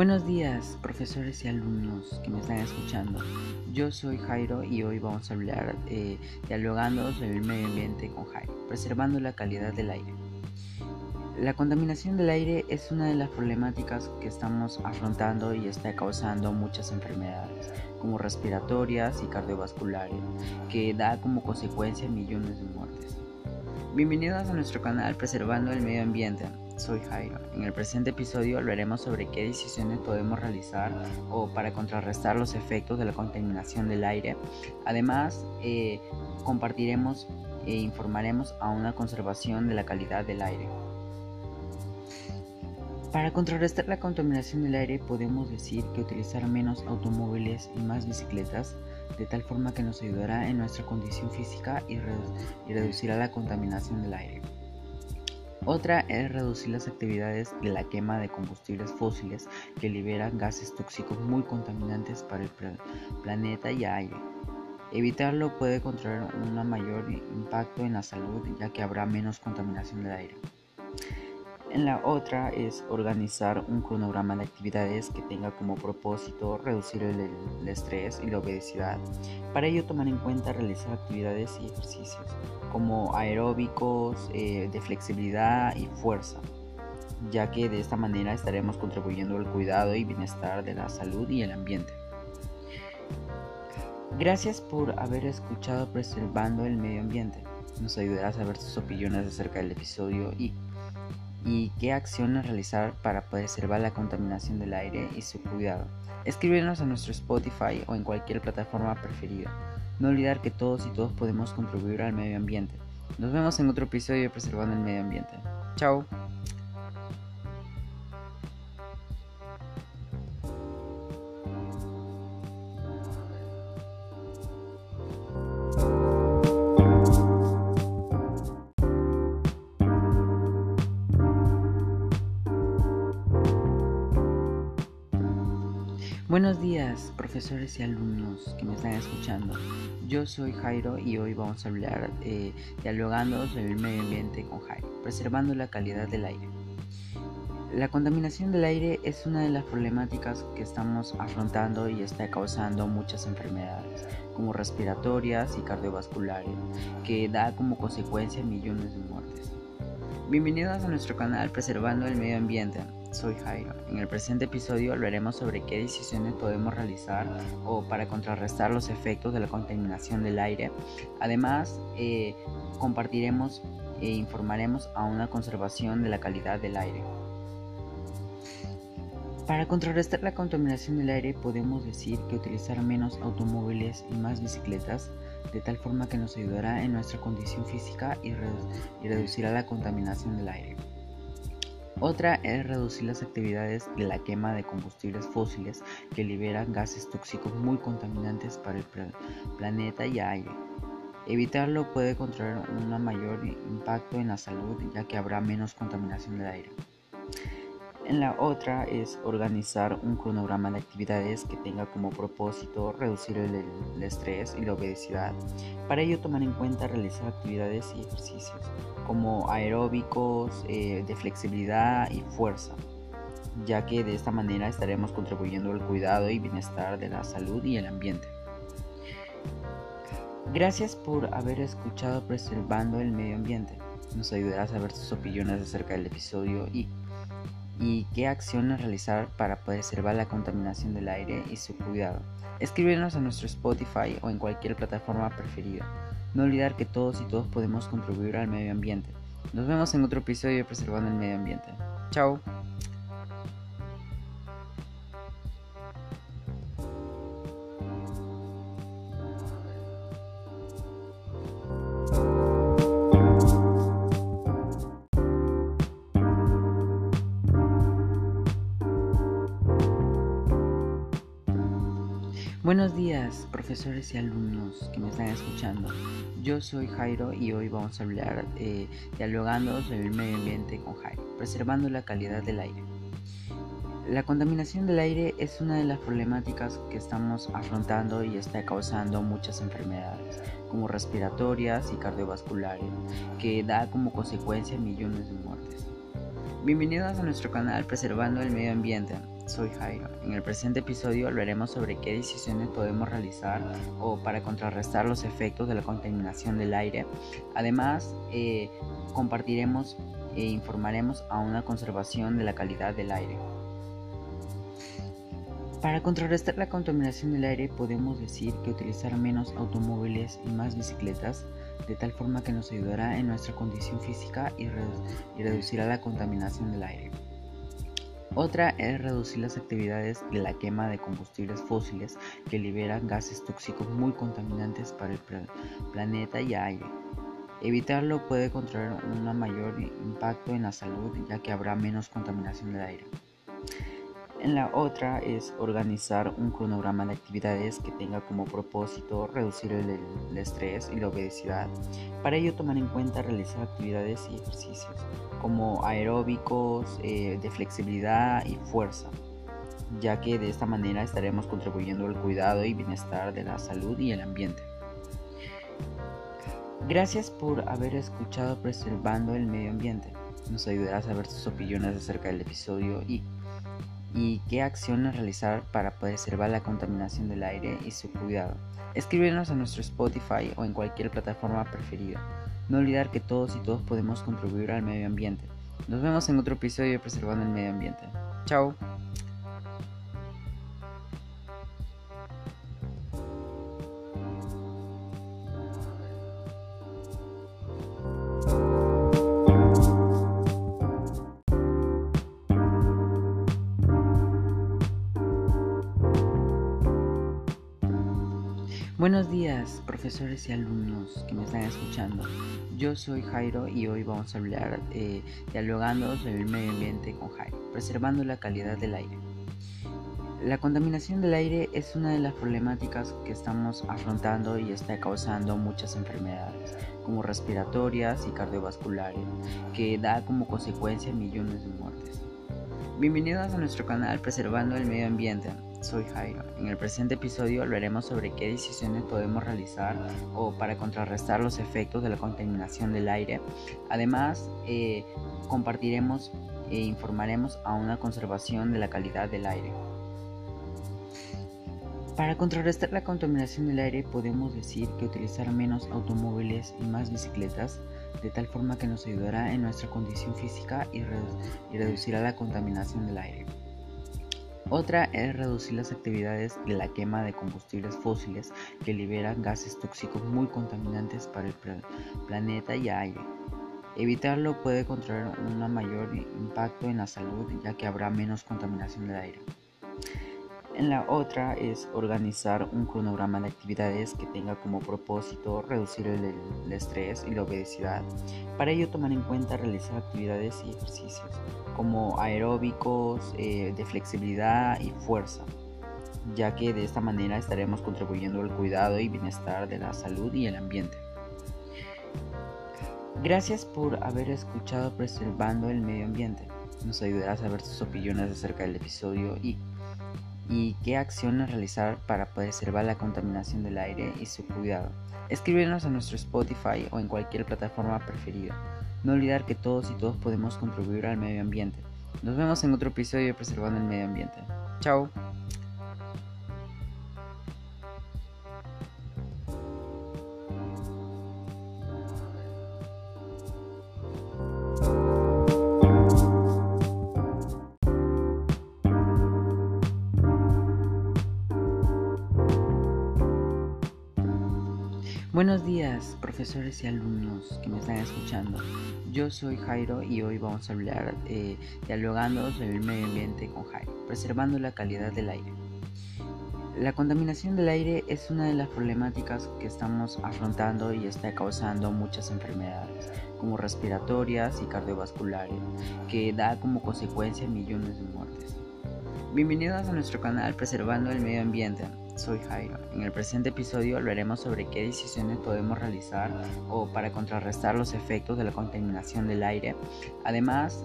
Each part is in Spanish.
Buenos días, profesores y alumnos que me están escuchando. Yo soy Jairo y hoy vamos a hablar dialogando sobre el medio ambiente con Jairo, preservando la calidad del aire. La contaminación del aire es una de las problemáticas que estamos afrontando y está causando muchas enfermedades, como respiratorias y cardiovasculares, que da como consecuencia millones de muertes. Bienvenidos a nuestro canal Preservando el Medio Ambiente. Soy Jairo. En el presente episodio hablaremos sobre qué decisiones podemos realizar para contrarrestar los efectos de la contaminación del aire. Además, compartiremos e informaremos a una conservación de la calidad del aire. Para contrarrestar la contaminación del aire podemos decir que utilizar menos automóviles y más bicicletas, de tal forma que nos ayudará en nuestra condición física y reducirá la contaminación del aire. Otra es reducir las actividades de la quema de combustibles fósiles que liberan gases tóxicos muy contaminantes para el planeta y aire. Evitarlo puede controlar un mayor impacto en la salud, ya que habrá menos contaminación del aire. En la otra es organizar un cronograma de actividades que tenga como propósito reducir el estrés y la obesidad. Para ello tomar en cuenta realizar actividades y ejercicios como aeróbicos, de flexibilidad y fuerza, ya que de esta manera estaremos contribuyendo al cuidado y bienestar de la salud y el ambiente. Gracias por haber escuchado Preservando el Medio Ambiente. Nos ayudará a saber sus opiniones acerca del episodio y qué acciones realizar para preservar la contaminación del aire y su cuidado. Escríbenos a nuestro Spotify o en cualquier plataforma preferida. No olvidar que todos y todas podemos contribuir al medio ambiente. Nos vemos en otro episodio de Preservando el Medio Ambiente. Chao. Buenos días, profesores y alumnos que me están escuchando. Yo soy Jairo y hoy vamos a hablar dialogando sobre el medio ambiente con Jairo, preservando la calidad del aire. La contaminación del aire es una de las problemáticas que estamos afrontando y está causando muchas enfermedades, como respiratorias y cardiovasculares, que da como consecuencia millones de muertes. Bienvenidos a nuestro canal Preservando el Medio Ambiente. Soy Jairo. En el presente episodio hablaremos sobre qué decisiones podemos realizar para contrarrestar los efectos de la contaminación del aire. Además, compartiremos e informaremos a una conservación de la calidad del aire. Para contrarrestar la contaminación del aire podemos decir que utilizar menos automóviles y más bicicletas, de tal forma que nos ayudará en nuestra condición física y reducirá la contaminación del aire. Otra es reducir las actividades de la quema de combustibles fósiles que liberan gases tóxicos muy contaminantes para el planeta y aire. Evitarlo puede controlar un mayor impacto en la salud, ya que habrá menos contaminación del aire. En la otra es organizar un cronograma de actividades que tenga como propósito reducir el estrés y la obesidad. Para ello tomar en cuenta realizar actividades y ejercicios como aeróbicos, de flexibilidad y fuerza, ya que de esta manera estaremos contribuyendo al cuidado y bienestar de la salud y el ambiente. Gracias por haber escuchado Preservando el Medio Ambiente. Nos ayudará a saber sus opiniones acerca del episodio y qué acciones realizar para preservar la contaminación del aire y su cuidado. Escríbenos a nuestro Spotify o en cualquier plataforma preferida. No olvidar que todos y todas podemos contribuir al medio ambiente. Nos vemos en otro episodio de Preservando el Medio Ambiente. Chao. Buenos días, profesores y alumnos que me están escuchando. Yo soy Jairo y hoy vamos a hablar dialogando sobre el medio ambiente con Jairo, preservando la calidad del aire. La contaminación del aire es una de las problemáticas que estamos afrontando y está causando muchas enfermedades, como respiratorias y cardiovasculares, que da como consecuencia millones de muertes. Bienvenidos a nuestro canal Preservando el Medio Ambiente. Soy Jairo. En el presente episodio hablaremos sobre qué decisiones podemos realizar para contrarrestar los efectos de la contaminación del aire. Además, compartiremos e informaremos a una conservación de la calidad del aire. Para contrarrestar la contaminación del aire podemos decir que utilizar menos automóviles y más bicicletas, de tal forma que nos ayudará en nuestra condición física y reducirá la contaminación del aire. Otra es reducir las actividades de la quema de combustibles fósiles que liberan gases tóxicos muy contaminantes para el planeta y aire. Evitarlo puede contraer un mayor impacto en la salud, ya que habrá menos contaminación del aire. La otra es organizar un cronograma de actividades que tenga como propósito reducir el estrés y la obesidad. Para ello, tomar en cuenta realizar actividades y ejercicios como aeróbicos, de flexibilidad y fuerza, ya que de esta manera estaremos contribuyendo al cuidado y bienestar de la salud y el ambiente. Gracias por haber escuchado Preservando el Medio Ambiente. Nos ayudará a saber sus opiniones acerca del episodio y qué acciones realizar para preservar la contaminación del aire y su cuidado. Escríbenos a nuestro Spotify o en cualquier plataforma preferida. No olvidar que todos y todas podemos contribuir al medio ambiente. Nos vemos en otro episodio de Preservando el Medio Ambiente. Chao. Buenos días, profesores y alumnos que me están escuchando. Yo soy Jairo y hoy vamos a hablar dialogando sobre el medio ambiente con Jairo, preservando la calidad del aire. La contaminación del aire es una de las problemáticas que estamos afrontando y está causando muchas enfermedades, como respiratorias y cardiovasculares, que da como consecuencia millones de muertes. Bienvenidos a nuestro canal Preservando el Medio Ambiente. Soy Jairo. En el presente episodio hablaremos sobre qué decisiones podemos realizar para contrarrestar los efectos de la contaminación del aire. Además, compartiremos e informaremos a una conservación de la calidad del aire. Para contrarrestar la contaminación del aire podemos decir que utilizar menos automóviles y más bicicletas, de tal forma que nos ayudará en nuestra condición física y reducirá la contaminación del aire. Otra es reducir las actividades de la quema de combustibles fósiles que liberan gases tóxicos muy contaminantes para el planeta y aire. Evitarlo puede contraer un mayor impacto en la salud, ya que habrá menos contaminación del aire. La otra es organizar un cronograma de actividades que tenga como propósito reducir el estrés y la obesidad. Para ello, tomar en cuenta realizar actividades y ejercicios como aeróbicos, de flexibilidad y fuerza, ya que de esta manera estaremos contribuyendo al cuidado y bienestar de la salud y el ambiente. Gracias por haber escuchado Preservando el Medio Ambiente. Nos ayudará a saber sus opiniones acerca del episodio y qué acciones realizar para preservar la contaminación del aire y su cuidado. Escríbenos a nuestro Spotify o en cualquier plataforma preferida. No olvidar que todos y todas podemos contribuir al medio ambiente. Nos vemos en otro episodio de Preservando el Medio Ambiente. Chao. Buenos días, profesores y alumnos que me están escuchando. Yo soy Jairo y hoy vamos a hablar dialogando sobre el medio ambiente con Jairo, preservando la calidad del aire. La contaminación del aire es una de las problemáticas que estamos afrontando y está causando muchas enfermedades, como respiratorias y cardiovasculares, que da como consecuencia millones de muertes. Bienvenidos a nuestro canal Preservando el Medio Ambiente. Soy Jairo. En el presente episodio hablaremos sobre qué decisiones podemos realizar para contrarrestar los efectos de la contaminación del aire. Además,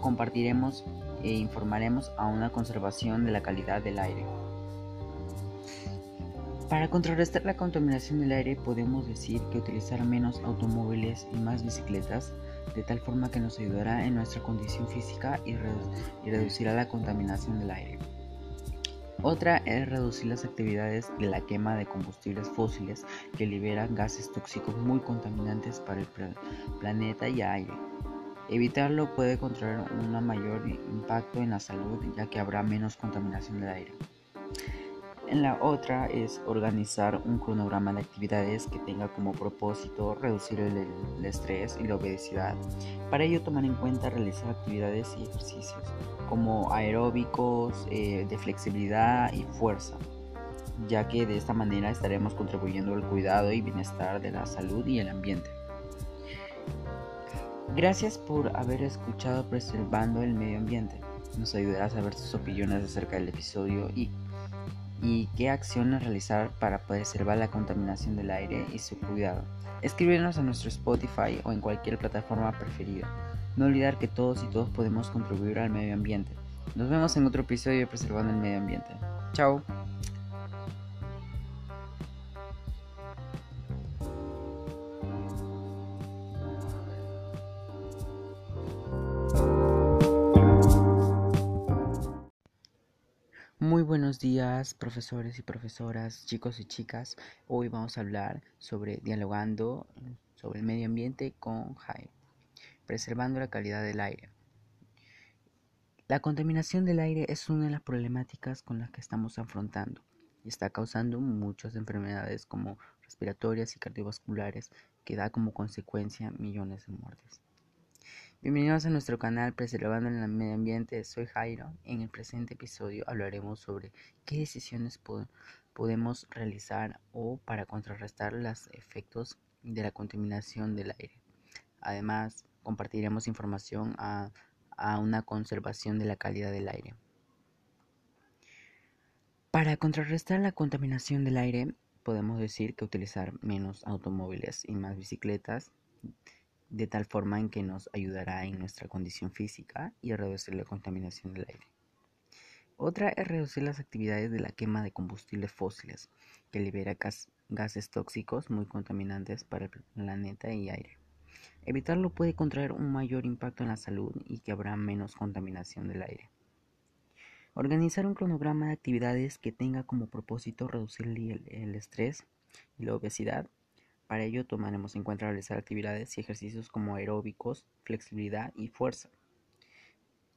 compartiremos e informaremos a una conservación de la calidad del aire. Para contrarrestar la contaminación del aire podemos decir que utilizar menos automóviles y más bicicletas, de tal forma que nos ayudará en nuestra condición física y reducirá la contaminación del aire. Otra es reducir las actividades de la quema de combustibles fósiles que liberan gases tóxicos muy contaminantes para el planeta y aire. Evitarlo puede contraer un mayor impacto en la salud, ya que habrá menos contaminación del aire. La otra es organizar un cronograma de actividades que tenga como propósito reducir el estrés y la obesidad. Para ello, tomar en cuenta realizar actividades y ejercicios como aeróbicos, de flexibilidad y fuerza, ya que de esta manera estaremos contribuyendo al cuidado y bienestar de la salud y el ambiente. Gracias por haber escuchado Preservando el Medio Ambiente. Nos ayudará a saber sus opiniones acerca del episodio y qué acciones realizar para preservar la contaminación del aire y su cuidado. Escríbenos a nuestro Spotify o en cualquier plataforma preferida. No olvidar que todos y todas podemos contribuir al medio ambiente. Nos vemos en otro episodio de Preservando el Medio Ambiente. Chao. Muy buenos días, profesores y profesoras, chicos y chicas. Hoy vamos a hablar sobre dialogando sobre el medio ambiente con Jaime. Preservando la calidad del aire. La contaminación del aire es una de las problemáticas con las que estamos afrontando y está causando muchas enfermedades como respiratorias y cardiovasculares, que da como consecuencia millones de muertes. Bienvenidos a nuestro canal Preservando el Medio Ambiente, soy Jairo. En el presente episodio hablaremos sobre qué decisiones podemos realizar o para contrarrestar los efectos de la contaminación del aire. Además, compartiremos información a una conservación de la calidad del aire. Para contrarrestar la contaminación del aire, podemos decir que utilizar menos automóviles y más bicicletas, de tal forma en que nos ayudará en nuestra condición física y reducir la contaminación del aire. Otra es reducir las actividades de la quema de combustibles fósiles, que libera gases tóxicos muy contaminantes para el planeta y aire. Evitarlo puede contraer un mayor impacto en la salud y que habrá menos contaminación del aire. Organizar un cronograma de actividades que tenga como propósito reducir el estrés y la obesidad. Para ello tomaremos en cuenta realizar actividades y ejercicios como aeróbicos, flexibilidad y fuerza.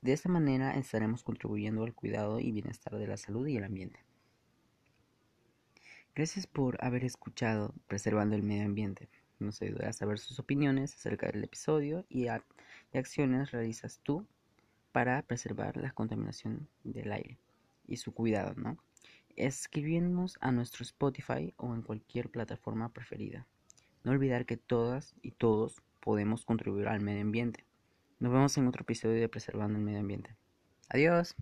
De esta manera estaremos contribuyendo al cuidado y bienestar de la salud y el ambiente. Gracias por haber escuchado Preservando el Medio Ambiente. Nos ayudará a saber sus opiniones acerca del episodio y qué acciones realizas tú para preservar la contaminación del aire y su cuidado, ¿no? Escribiéndonos a nuestro Spotify o en cualquier plataforma preferida. No olvidar que todas y todos podemos contribuir al medio ambiente. Nos vemos en otro episodio de Preservando el Medio Ambiente. Adiós.